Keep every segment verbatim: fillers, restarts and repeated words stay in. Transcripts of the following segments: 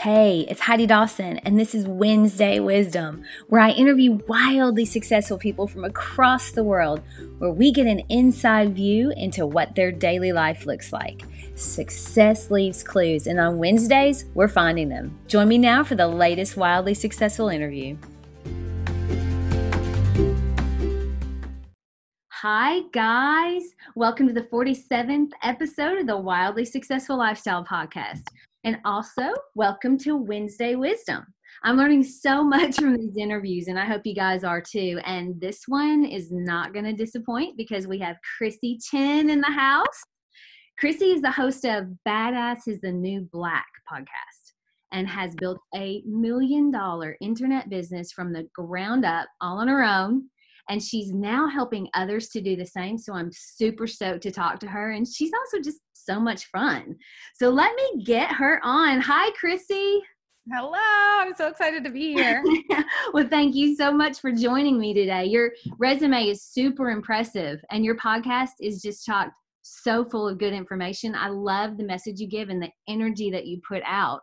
Hey, it's Heidi Dawson, and this is Wednesday Wisdom, where I interview wildly successful people from across the world, where we get an inside view into what their daily life looks like. Success leaves clues, and on Wednesdays, we're finding them. Join me now for the latest wildly successful interview. Hi, guys. Welcome to the forty-seventh episode of the Wildly Successful Lifestyle Podcast. And also, welcome to Wednesday Wisdom. I'm learning so much from these interviews, and I hope you guys are too. And this one is not going to disappoint because we have Chrissy Chen in the house. Chrissy is the host of Badass is the New Black podcast and has built a million-dollar internet business from the ground up all on her own. And she's now helping others to do the same. So I'm super stoked to talk to her. And she's also just so much fun. So let me get her on. Hi, Chrissy. Hello. I'm so excited to be here. Well, thank you so much for joining me today. Your resume is super impressive. And your podcast is just chocked so full of good information. I love the message you give and the energy that you put out.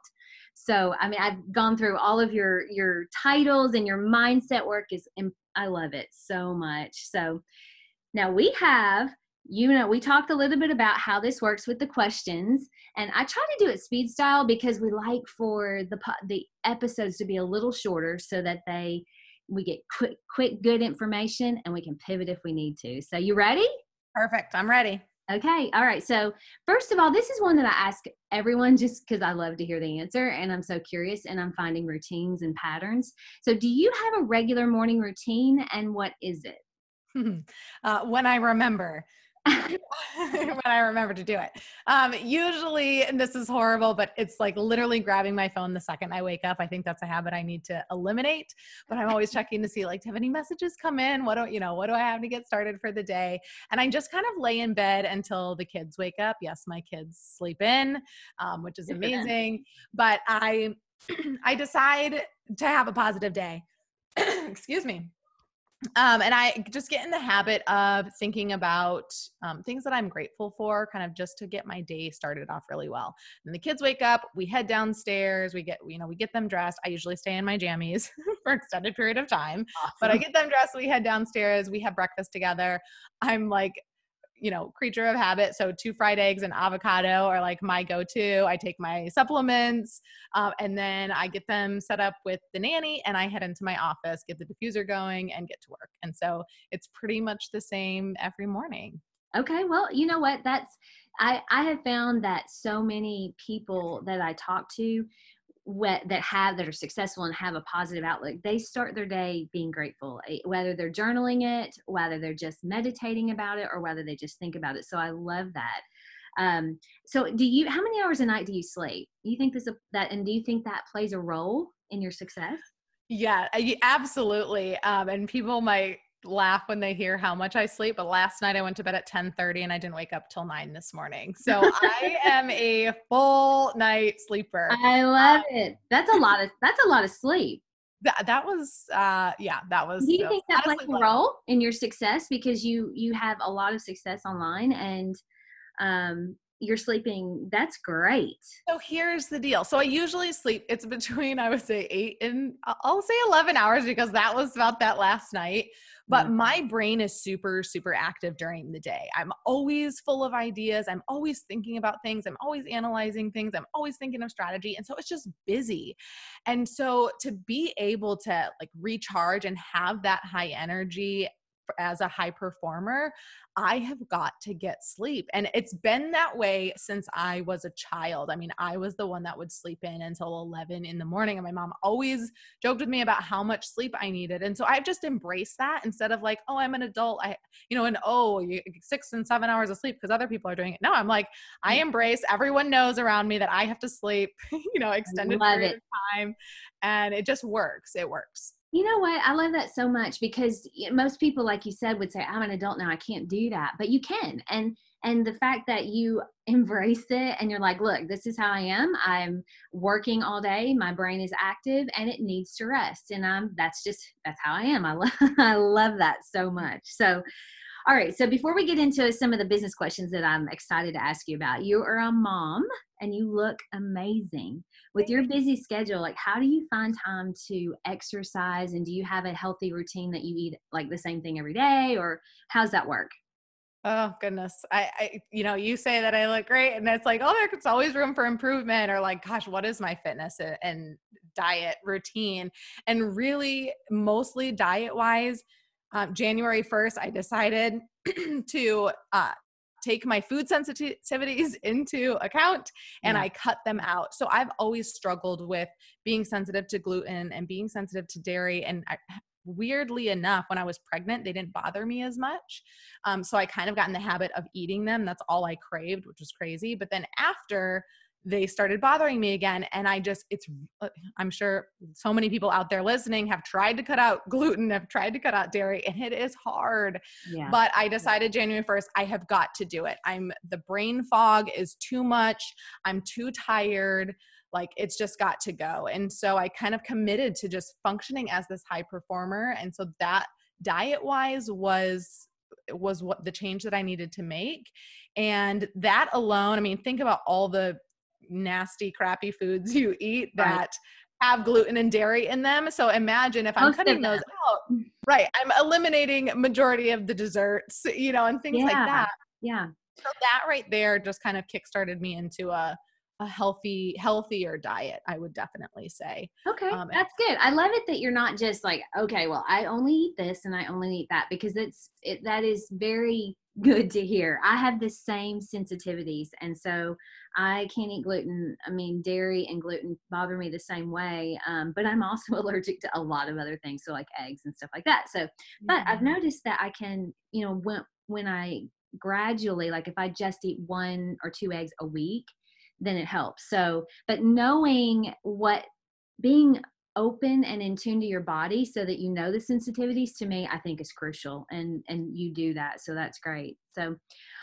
So, I mean, I've gone through all of your, your titles, and your mindset work is impressive. I love it so much. So now we have, you know, we talked a little bit about how this works with the questions, and I try to do it speed style because we like for the the episodes to be a little shorter so that they, we get quick, quick, good information, and we can pivot if we need to. So you ready? Perfect. I'm ready. Okay. All right. So first of all, this is one that I ask everyone just because I love to hear the answer, and I'm so curious, and I'm finding routines and patterns. So do you have a regular morning routine, and what is it? uh, when I remember, when I remember to do it. Um, usually, and this is horrible, but it's like literally grabbing my phone the second I wake up. I think that's a habit I need to eliminate, but I'm always checking to see, like, have any messages come in? What do you know, what do I have to get started for the day? And I just kind of lay in bed until the kids wake up. Yes, my kids sleep in, um, which is amazing, but I, I decide to have a positive day. Excuse me. Um, and I just get in the habit of thinking about um, things that I'm grateful for, kind of just to get my day started off really well. And the kids wake up, we head downstairs, we get, you know, we get them dressed. I usually stay in my jammies for an extended period of time, awesome. But I get them dressed, we head downstairs, we have breakfast together. I'm like, you know, creature of habit. So two fried eggs and avocado are like my go-to. I take my supplements uh, and then I get them set up with the nanny, and I head into my office, get the diffuser going, and get to work. And so it's pretty much the same every morning. Okay. Well, you know what? That's, I, I have found that so many people that I talk to What, that have that are successful and have a positive outlook, they start their day being grateful, whether they're journaling it, whether they're just meditating about it, or whether they just think about it. So I love that. Um, so do you, how many hours a night do you sleep? Do you think this, that, and do you think that plays a role in your success? Yeah, absolutely. Um, and people might laugh when they hear how much I sleep, but last night I went to bed at ten thirty and I didn't wake up till nine this morning. So I am a full night sleeper. I love um, it. That's a lot of, that's a lot of sleep. That, that was, uh, yeah, that was. Do you think that plays a role in your success? Because you, you have a lot of success online, and, um, you're sleeping. That's great. So here's the deal. So I usually sleep, it's between, I would say eight and I'll say eleven hours, because that was about that last night. But my brain is super, super active during the day. I'm always full of ideas. I'm always thinking about things. I'm always analyzing things. I'm always thinking of strategy. And so it's just busy. And so to be able to like recharge and have that high energy as a high performer, I have got to get sleep. And it's been that way since I was a child. I mean, I was the one that would sleep in until eleven in the morning. And my mom always joked with me about how much sleep I needed. And so I've just embraced that instead of like, oh, I'm an adult. I, you know, and oh, you, six and seven hours of sleep because other people are doing it. No, I'm like, I embrace, everyone knows around me that I have to sleep, you know, extended period of time. And it just works. It works. You know what? I love that so much, because most people, like you said, would say, I'm an adult now, I can't do that, but you can. And, and the fact that you embrace it and you're like, look, this is how I am. I'm working all day. My brain is active and it needs to rest. And I'm, that's just, that's how I am. I love, I love that so much. So, All right. So before we get into some of the business questions that I'm excited to ask you about, you are a mom and you look amazing. With your busy schedule, like how do you find time to exercise, and do you have a healthy routine that you eat like the same thing every day, or how's that work? Oh goodness. I, I, you know, you say that I look great and that's like, oh, there's always room for improvement, or like, gosh, what is my fitness and, and diet routine? And really mostly diet wise, um, January first, I decided to, uh, take my food sensitivities into account and yeah. I cut them out. So I've always struggled with being sensitive to gluten and being sensitive to dairy. And I, weirdly enough, when I was pregnant, they didn't bother me as much. Um, so I kind of got in the habit of eating them. That's all I craved, which was crazy. But then after they started bothering me again, and I just, it's, I'm sure so many people out there listening have tried to cut out gluten, have tried to cut out dairy, and it is hard. Yeah. But I decided January first, I have got to do it. I'm, the brain fog is too much. I'm too tired. Like it's just got to go. And so I kind of committed to just functioning as this high performer. And so that diet wise was, was what the change that I needed to make. And that alone, I mean, think about all the nasty, crappy foods you eat that right. have gluten and dairy in them. So imagine if I'm Most cutting those out, right. I'm eliminating majority of the desserts, you know, and things yeah. like that. Yeah. So that right there just kind of kickstarted me into a, a healthy, healthier diet, I would definitely say. Okay. Um, that's good. I love it that you're not just like, okay, well, I only eat this and I only eat that, because it's, it, that is very good to hear. I have the same sensitivities. And so I can't eat gluten. I mean, dairy and gluten bother me the same way. Um, but I'm also allergic to a lot of other things. So like eggs and stuff like that. So, but mm-hmm. I've noticed that I can, you know, when, when I gradually, like if I just eat one or two eggs a week, then it helps. So, but knowing what, being open and in tune to your body so that you know the sensitivities, to me, I think is crucial. And, and you do that. So that's great. So,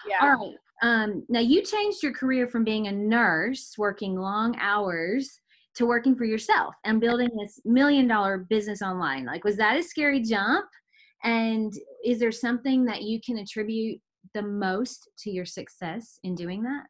yeah. All right. Um, now you changed your career from being a nurse working long hours to working for yourself and building this million dollar business online. Like, was that a scary jump? And is there something that you can attribute the most to your success in doing that?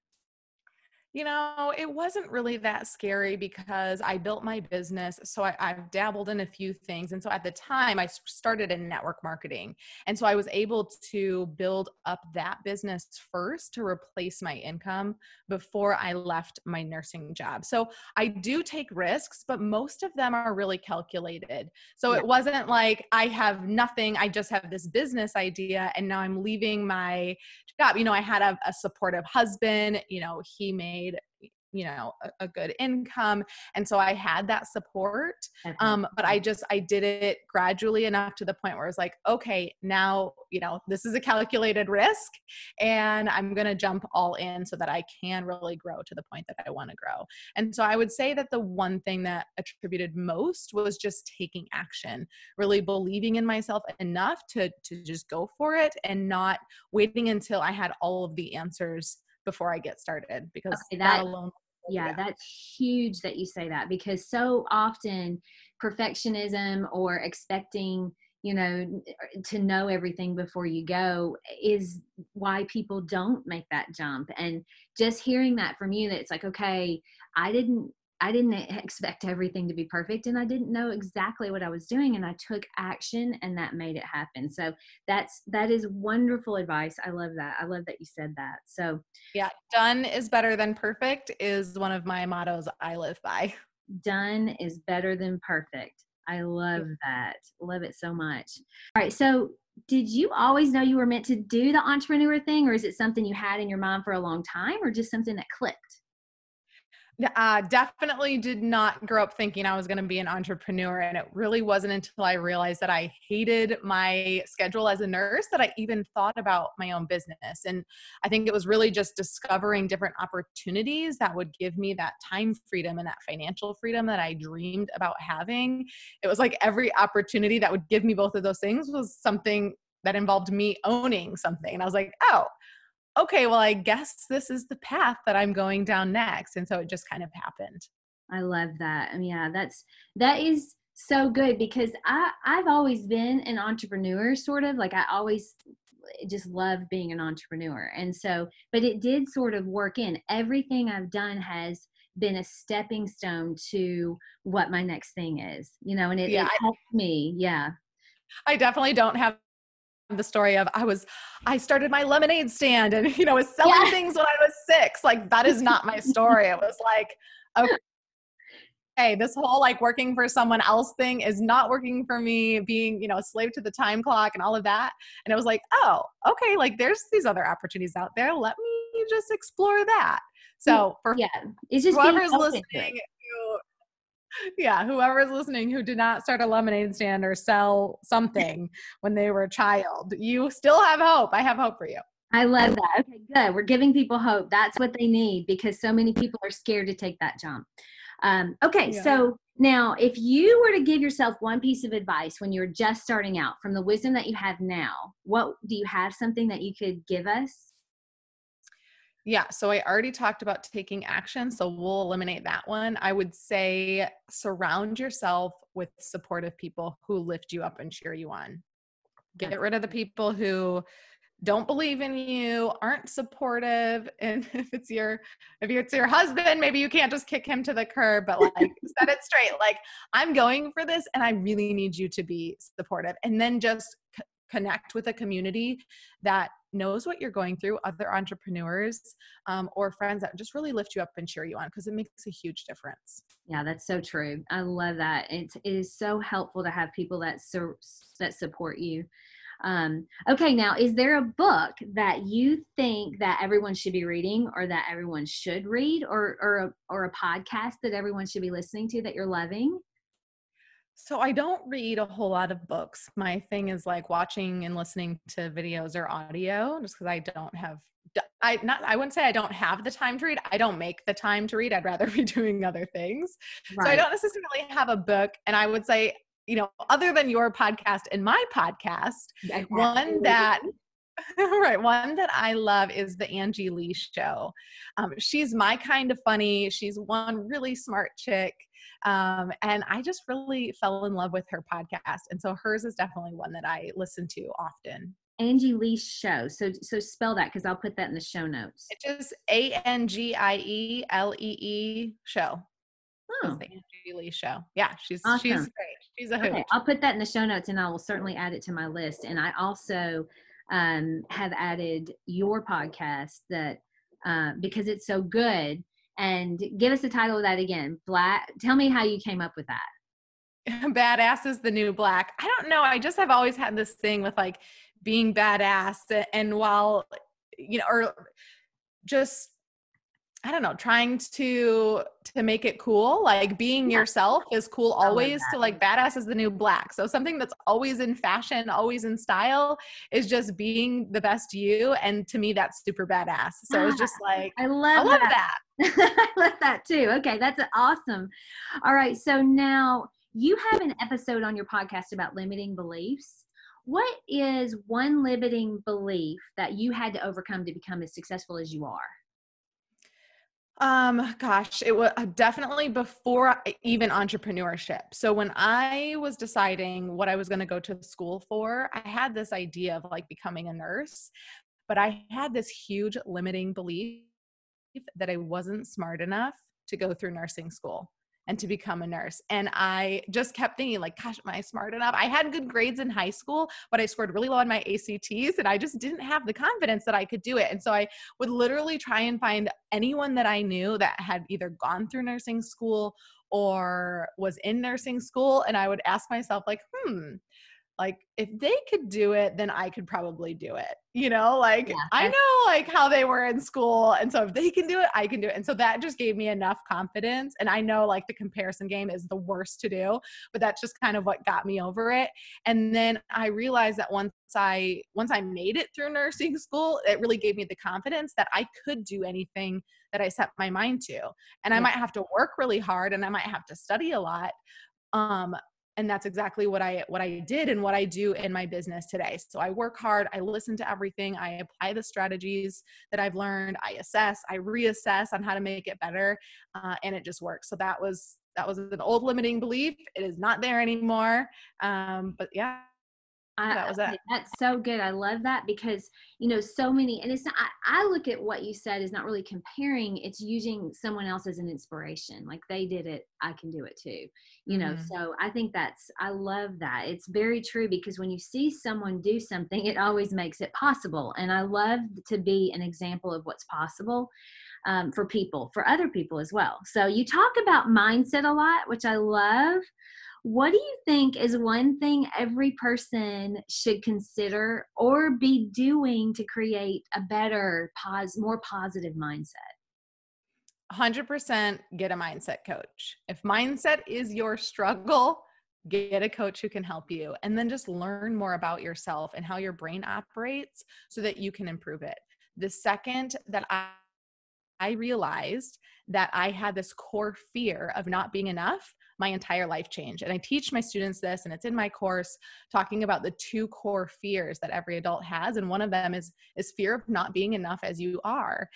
You know, it wasn't really that scary because I built my business. So I, I've dabbled in a few things. And so at the time I started in network marketing. And so I was able to build up that business first to replace my income before I left my nursing job. So I do take risks, but most of them are really calculated. So it wasn't like I have nothing. I just have this business idea and now I'm leaving my job. You know, I had a, a supportive husband, you know, he made you know, a, a good income. And so I had that support. Okay. Um, but I just, I did it gradually enough to the point where I was like, okay, now, you know, this is a calculated risk and I'm going to jump all in so that I can really grow to the point that I want to grow. And so I would say that the one thing that attributed most was just taking action, really believing in myself enough to, to just go for it and not waiting until I had all of the answers before I get started, because okay, that, that alone. Yeah, yeah, that's huge that you say that, because so often perfectionism or expecting, you know, to know everything before you go is why people don't make that jump. And just hearing that from you, that it's like, okay, I didn't, I didn't expect everything to be perfect and I didn't know exactly what I was doing, and I took action and that made it happen. So that's, that is wonderful advice. I love that. I love that you said that. So yeah, done is better than perfect is one of my mottos I live by. Done is better than perfect. I love that. Love it so much. All right. So did you always know you were meant to do the entrepreneur thing, or is it something you had in your mind for a long time, or just something that clicked? Uh, definitely did not grow up thinking I was going to be an entrepreneur. And it really wasn't until I realized that I hated my schedule as a nurse that I even thought about my own business. And I think it was really just discovering different opportunities that would give me that time freedom and that financial freedom that I dreamed about having. It was like every opportunity that would give me both of those things was something that involved me owning something. And I was like, oh, okay, well, I guess this is the path that I'm going down next. And so it just kind of happened. I love that. And yeah, that's, that is so good, because I, I've always been an entrepreneur, sort of like I always just love being an entrepreneur. And so, but it did sort of work in. Everything I've done has been a stepping stone to what my next thing is, you know, and it, yeah, it helped I, me. Yeah. I definitely don't have the story of I was, I started my lemonade stand and, you know, was selling yeah. things when I was six. Like, that is not my story. It was like, okay, hey, this whole like working for someone else thing is not working for me, being, you know, a slave to the time clock and all of that. And I was like, oh, okay, like there's these other opportunities out there. Let me just explore that. So for yeah, it's just whoever's listening, who, yeah, whoever's listening who did not start a lemonade stand or sell something when they were a child, you still have hope. I have hope for you. I love that. Okay, good. We're giving people hope. That's what they need, because so many people are scared to take that jump. Um, okay. Yeah. So now if you were to give yourself one piece of advice when you're just starting out from the wisdom that you have now, what do you have something that you could give us? Yeah. So I already talked about taking action. So we'll eliminate that one. I would say surround yourself with supportive people who lift you up and cheer you on. Get rid of the people who don't believe in you, aren't supportive. And if it's your, if it's your husband, maybe you can't just kick him to the curb, but like set it straight. Like, I'm going for this and I really need you to be supportive. And then just c- connect with a community that knows what you're going through, other entrepreneurs um, or friends that just really lift you up and cheer you on, because it makes a huge difference. Yeah, that's so true. I love that. It, it is so helpful to have people that sur- that support you. Um, okay. Now, is there a book that you think that everyone should be reading, or that everyone should read, or, or, a, or a podcast that everyone should be listening to that you're loving? So I don't read a whole lot of books. My thing is like watching and listening to videos or audio, just because I don't have, I not, I wouldn't say I don't have the time to read. I don't make the time to read. I'd rather be doing other things. Right. So I don't necessarily have a book. And I would say, you know, other than your podcast and my podcast, exactly. one that, right, one that I love is the Angie Lee Show. Um, she's my kind of funny. She's one really smart chick. Um, and I just really fell in love with her podcast. And so hers is definitely one that I listen to often. Angie Lee Show. So, so spell that, because I'll put that in the show notes. It's just A N G I E L E E show. Oh. The Angie Lee Show. Yeah, she's awesome. She's great. She's a hoot. Okay, I'll put that in the show notes, and I will certainly add it to my list. And I also um, have added your podcast that uh, because it's so good. And give us the title of that again. Black. Tell me how you came up with that. Badass is the New Black. I don't know. I just have always had this thing with like being badass, and while you know, or just. I don't know, trying to, to make it cool, like being yeah. yourself is cool always. So like badass is the new black. So something that's always in fashion, always in style, is just being the best you. And to me, that's super badass. So it's just like, I love, I love that. that. I love that too. Okay. That's awesome. All right. So now you have an episode on your podcast about limiting beliefs. What is one limiting belief that you had to overcome to become as successful as you are? Um, gosh, it was definitely before even entrepreneurship. So when I was deciding what I was going to go to school for, I had this idea of like becoming a nurse, but I had this huge limiting belief that I wasn't smart enough to go through nursing school and to become a nurse. And I just kept thinking like, gosh, am I smart enough? I had good grades in high school, but I scored really low on my A C Ts, and I just didn't have the confidence that I could do it. And so I would literally try and find anyone that I knew that had either gone through nursing school or was in nursing school. And I would ask myself like, hmm, like if they could do it, then I could probably do it. You know, like yeah. I know like how they were in school. And so if they can do it, I can do it. And so that just gave me enough confidence. And I know like the comparison game is the worst to do, but that's just kind of what got me over it. And then I realized that once I, once I made it through nursing school, it really gave me the confidence that I could do anything that I set my mind to. And yeah. I might have to work really hard, and I might have to study a lot. Um, And that's exactly what I, what I did and what I do in my business today. So I work hard. I listen to everything. I apply the strategies that I've learned. I assess, I reassess on how to make it better. Uh, and it just works. So that was, that was an old limiting belief. It is not there anymore. Um, but yeah. I, that was it. That's so good. I love that because, you know, so many, and it's not, I, I look at what you said is not really comparing. It's using someone else as an inspiration. Like they did it. I can do it too. You mm-hmm. know, so I think that's, I love that. It's very true because when you see someone do something, it always makes it possible. And I love to be an example of what's possible um, for people, for other people as well. So you talk about mindset a lot, which I love. What do you think is one thing every person should consider or be doing to create a better, pos- more positive mindset? one hundred percent get a mindset coach. If mindset is your struggle, get a coach who can help you. And then just learn more about yourself and how your brain operates so that you can improve it. The second that I, I realized that I had this core fear of not being enough, my entire life changed. And I teach my students this, and it's in my course talking about the two core fears that every adult has. And one of them is, is fear of not being enough as you are.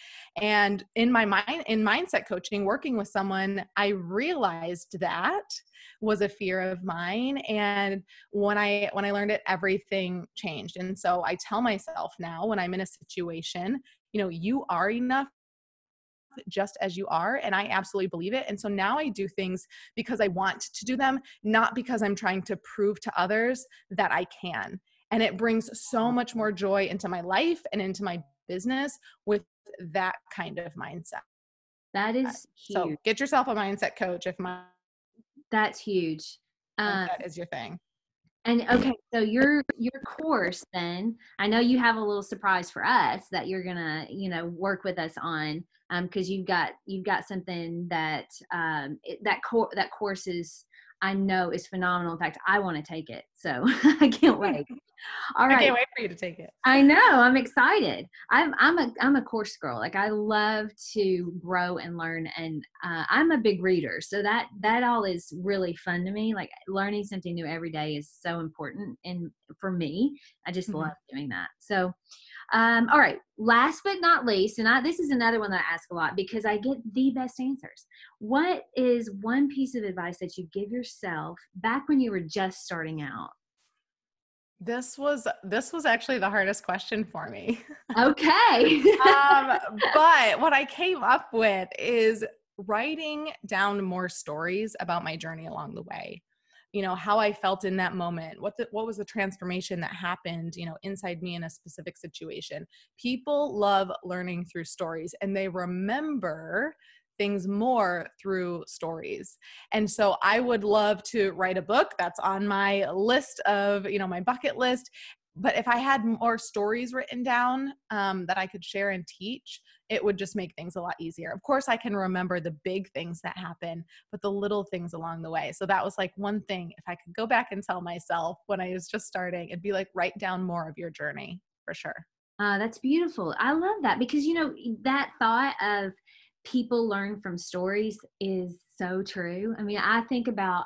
And in my mind, in mindset coaching, working with someone, I realized that was a fear of mine. And when I, when I learned it, everything changed. And so I tell myself now when I'm in a situation, you know, you are enough just as you are. And I absolutely believe it. And so now I do things because I want to do them, not because I'm trying to prove to others that I can. And it brings so much more joy into my life and into my business with that kind of mindset. That is huge. So get yourself a mindset coach. If my That's huge. Um, that is your thing. And okay, so your your course then, I know you have a little surprise for us that you're gonna, you know, work with us on, um, because you've got you've got something that um it, that cor- that course is, I know, is phenomenal. In fact, I want to take it, so I can't wait. All right, I can't wait for you to take it. I know, I'm excited. I'm I'm a I'm a course girl. Like I love to grow and learn, and uh, I'm a big reader. So that that all is really fun to me. Like learning something new every day is so important, and for me, I just mm-hmm. love doing that. So, um, all right. Last but not least, and I, this is another one that I ask a lot because I get the best answers. What is one piece of advice that you give yourself back when you were just starting out? This was, this was actually the hardest question for me. Okay. um, but what I came up with is writing down more stories about my journey along the way. You know, how I felt in that moment, what the, what was the transformation that happened, you know, inside me in a specific situation. People love learning through stories, and they remember things more through stories. And so I would love to write a book. That's on my list of, you know, my bucket list. But if I had more stories written down um, that I could share and teach, it would just make things a lot easier. Of course, I can remember the big things that happen, but the little things along the way. So that was like one thing. If I could go back and tell myself when I was just starting, it'd be like, write down more of your journey for sure. Uh, that's beautiful. I love that because, you know, that thought of people learn from stories is so true. I mean, I think about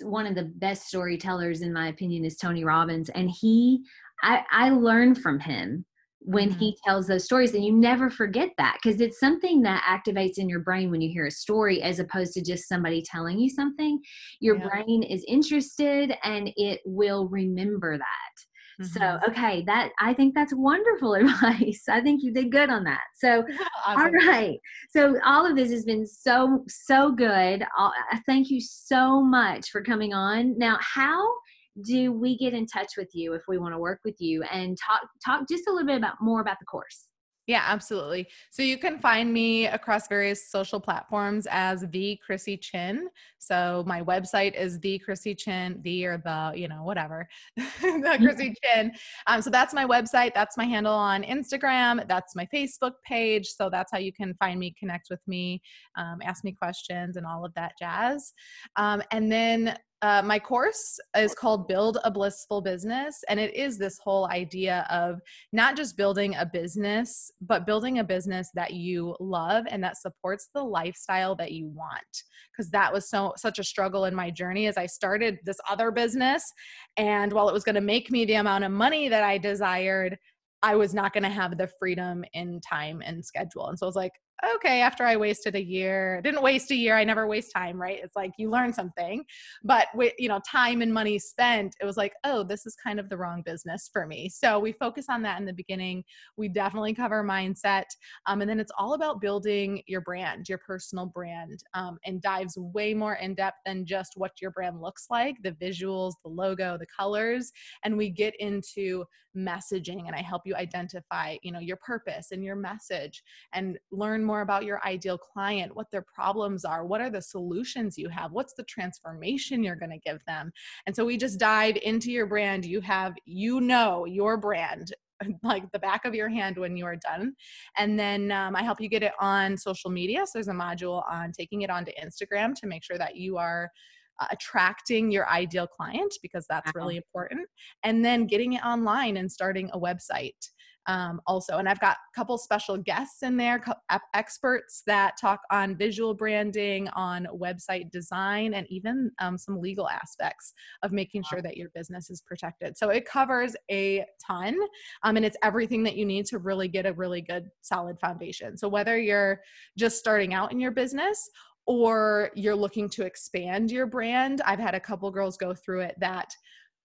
one of the best storytellers, in my opinion, is Tony Robbins. And he, I, I learned from him when mm-hmm. he tells those stories, and you never forget that because it's something that activates in your brain when you hear a story, as opposed to just somebody telling you something. Your yeah. brain is interested and it will remember that. So, okay, that, I think that's wonderful advice. I think you did good on that. So, awesome. All right. So all of this has been so, so good. I thank you so much for coming on. Now, how do we get in touch with you if we want to work with you and talk, talk just a little bit about more about the course? Yeah, absolutely. So you can find me across various social platforms as the Chrissy Chen. So my website is the Chrissy Chen, the or the, you know, whatever, the Chrissy Chen. Um, so that's my website. That's my handle on Instagram. That's my Facebook page. So that's how you can find me, connect with me, um, ask me questions and all of that jazz. Um, and then Uh, my course is called Build a Blissful Business, and it is this whole idea of not just building a business, but building a business that you love and that supports the lifestyle that you want. Because that was so such a struggle in my journey as I started this other business, and while it was going to make me the amount of money that I desired, I was not going to have the freedom in time and schedule. And so I was like, okay, after I wasted a year, didn't waste a year. I never waste time, right? It's like you learn something, but with, you know, time and money spent, it was like, oh, this is kind of the wrong business for me. So we focus on that in the beginning. We definitely cover mindset. Um, and then it's all about building your brand, your personal brand, um, and dives way more in depth than just what your brand looks like, the visuals, the logo, the colors. And we get into messaging, and I help you identify, you know, your purpose and your message, and learn more about your ideal client, what their problems are, what are the solutions you have, what's the transformation you're going to give them. And so we just dive into your brand. You have, you know, your brand like the back of your hand when you are done. And then um, I help you get it on social media. So there's a module on taking it onto Instagram to make sure that you are uh, attracting your ideal client, because that's wow. really important. And then getting it online and starting a website. Um, also, and I've got a couple special guests in there, experts that talk on visual branding, on website design, and even um, some legal aspects of making sure that your business is protected. So it covers a ton, um, and it's everything that you need to really get a really good, solid foundation. So whether you're just starting out in your business or you're looking to expand your brand, I've had a couple girls go through it that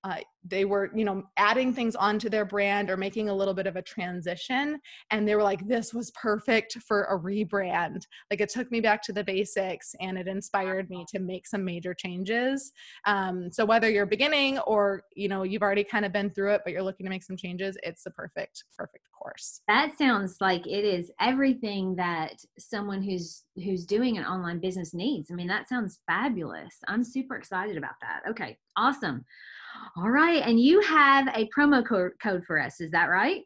Uh, they were, you know, adding things onto their brand or making a little bit of a transition. And they were like, this was perfect for a rebrand. Like it took me back to the basics and it inspired me to make some major changes. Um, so whether you're beginning or, you know, you've already kind of been through it, but you're looking to make some changes, it's the perfect, perfect course. That sounds like it is everything that someone who's, who's doing an online business needs. I mean, that sounds fabulous. I'm super excited about that. Okay. Awesome. All right. And you have a promo co- code for us. Is that right?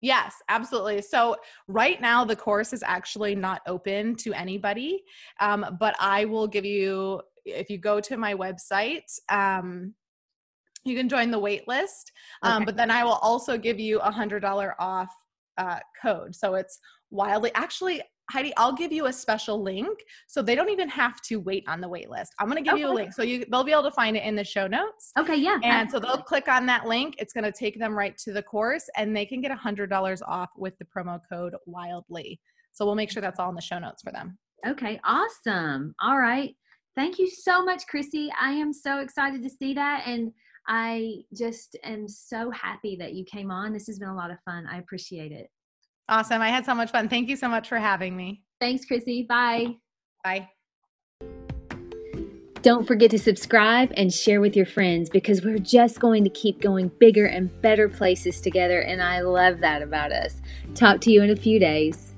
Yes, absolutely. So right now the course is actually not open to anybody. Um, but I will give you, if you go to my website, um, you can join the wait list. Um, okay. But then I will also give you a hundred dollar off, uh, code. So it's wildly actually, Heidi, I'll give you a special link so they don't even have to wait on the wait list. I'm going to give okay. you a link. So you, they'll be able to find it in the show notes. Okay. Yeah. And absolutely. So they'll click on that link. It's going to take them right to the course and they can get a hundred dollars off with the promo code wildly. So we'll make sure that's all in the show notes for them. Okay. Awesome. All right. Thank you so much, Chrissy. I am so excited to see that. And I just am so happy that you came on. This has been a lot of fun. I appreciate it. Awesome. I had so much fun. Thank you so much for having me. Thanks, Chrissy. Bye. Bye. Don't forget to subscribe and share with your friends, because we're just going to keep going bigger and better places together. And I love that about us. Talk to you in a few days.